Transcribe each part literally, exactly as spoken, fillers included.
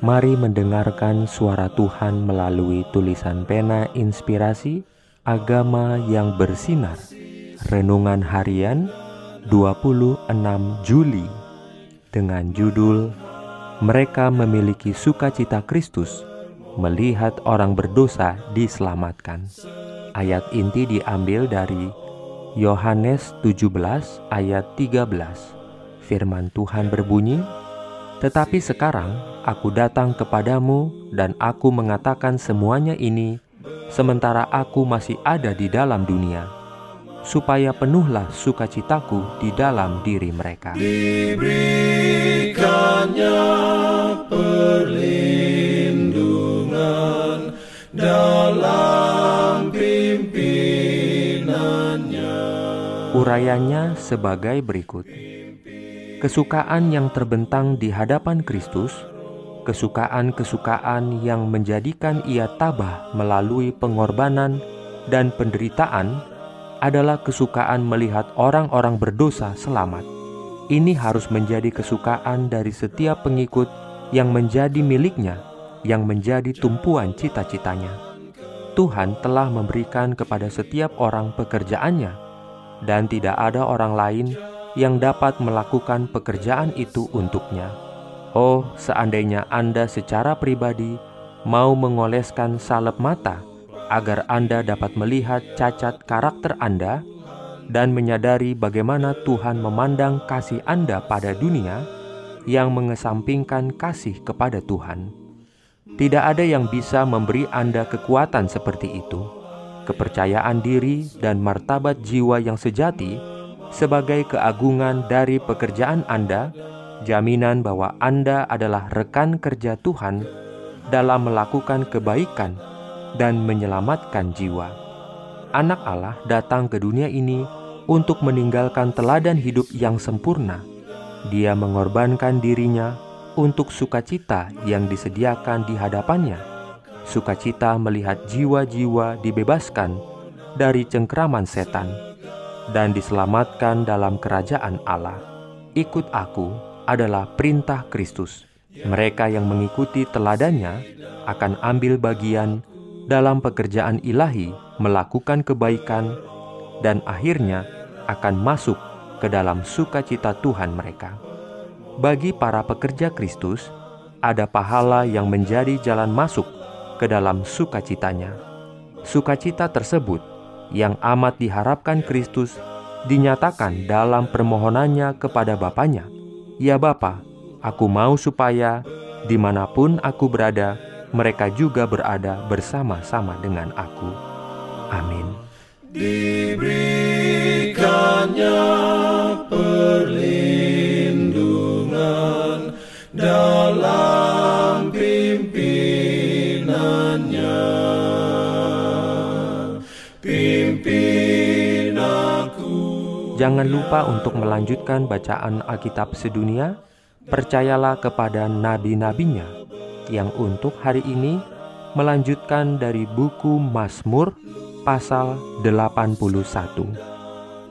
Mari mendengarkan suara Tuhan melalui tulisan pena inspirasi agama yang bersinar. Renungan harian dua puluh enam Juli dengan judul Mereka Memiliki Sukacita Kristus Melihat Orang Berdosa Diselamatkan. Ayat inti diambil dari Yohanes tujuh belas ayat tiga belas. Firman Tuhan berbunyi, "Tetapi sekarang Aku datang kepadamu dan Aku mengatakan semuanya ini sementara Aku masih ada di dalam dunia, supaya penuhlah sukacitaku di dalam diri mereka." Diberikannya perlindungan dalam pimpinannya. Urayanya sebagai berikut. Kesukaan yang terbentang di hadapan Kristus, kesukaan-kesukaan yang menjadikan ia tabah melalui pengorbanan dan penderitaan adalah kesukaan melihat orang-orang berdosa selamat. Ini harus menjadi kesukaan dari setiap pengikut yang menjadi miliknya, yang menjadi tumpuan cita-citanya. Tuhan telah memberikan kepada setiap orang pekerjaannya, dan tidak ada orang lain yang dapat melakukan pekerjaan itu untuknya. Oh, seandainya Anda secara pribadi mau mengoleskan salep mata agar Anda dapat melihat cacat karakter Anda dan menyadari bagaimana Tuhan memandang kasih Anda pada dunia yang mengesampingkan kasih kepada Tuhan. Tidak ada yang bisa memberi Anda kekuatan seperti itu. Kepercayaan diri dan martabat jiwa yang sejati sebagai keagungan dari pekerjaan Anda, jaminan bahwa Anda adalah rekan kerja Tuhan dalam melakukan kebaikan dan menyelamatkan jiwa. Anak Allah datang ke dunia ini untuk meninggalkan teladan hidup yang sempurna. Dia mengorbankan dirinya untuk sukacita yang disediakan di hadapannya. Sukacita melihat jiwa-jiwa dibebaskan dari cengkraman setan dan diselamatkan dalam kerajaan Allah. Ikut Aku adalah perintah Kristus. Mereka yang mengikuti teladannya akan ambil bagian dalam pekerjaan ilahi, melakukan kebaikan, dan akhirnya akan masuk ke dalam sukacita Tuhan mereka. Bagi para pekerja Kristus, ada pahala yang menjadi jalan masuk ke dalam sukacitanya. Sukacita tersebut yang amat diharapkan Kristus dinyatakan dalam permohonannya kepada Bapanya. Ya Bapa, Aku mau supaya dimanapun Aku berada, mereka juga berada bersama-sama dengan Aku. Amin. Diberikannya perlindungan dalam pimpinannya. Pimpin aku. Jangan lupa untuk melanjutkan bacaan Alkitab sedunia. Percayalah kepada nabi-nabinya yang untuk hari ini melanjutkan dari buku Mazmur pasal delapan puluh satu.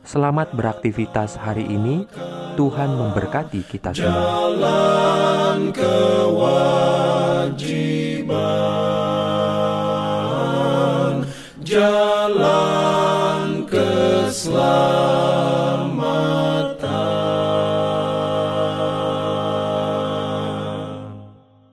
Selamat beraktivitas hari ini. Tuhan memberkati kita semua. Jalan kewajiban, jalan keselamatan.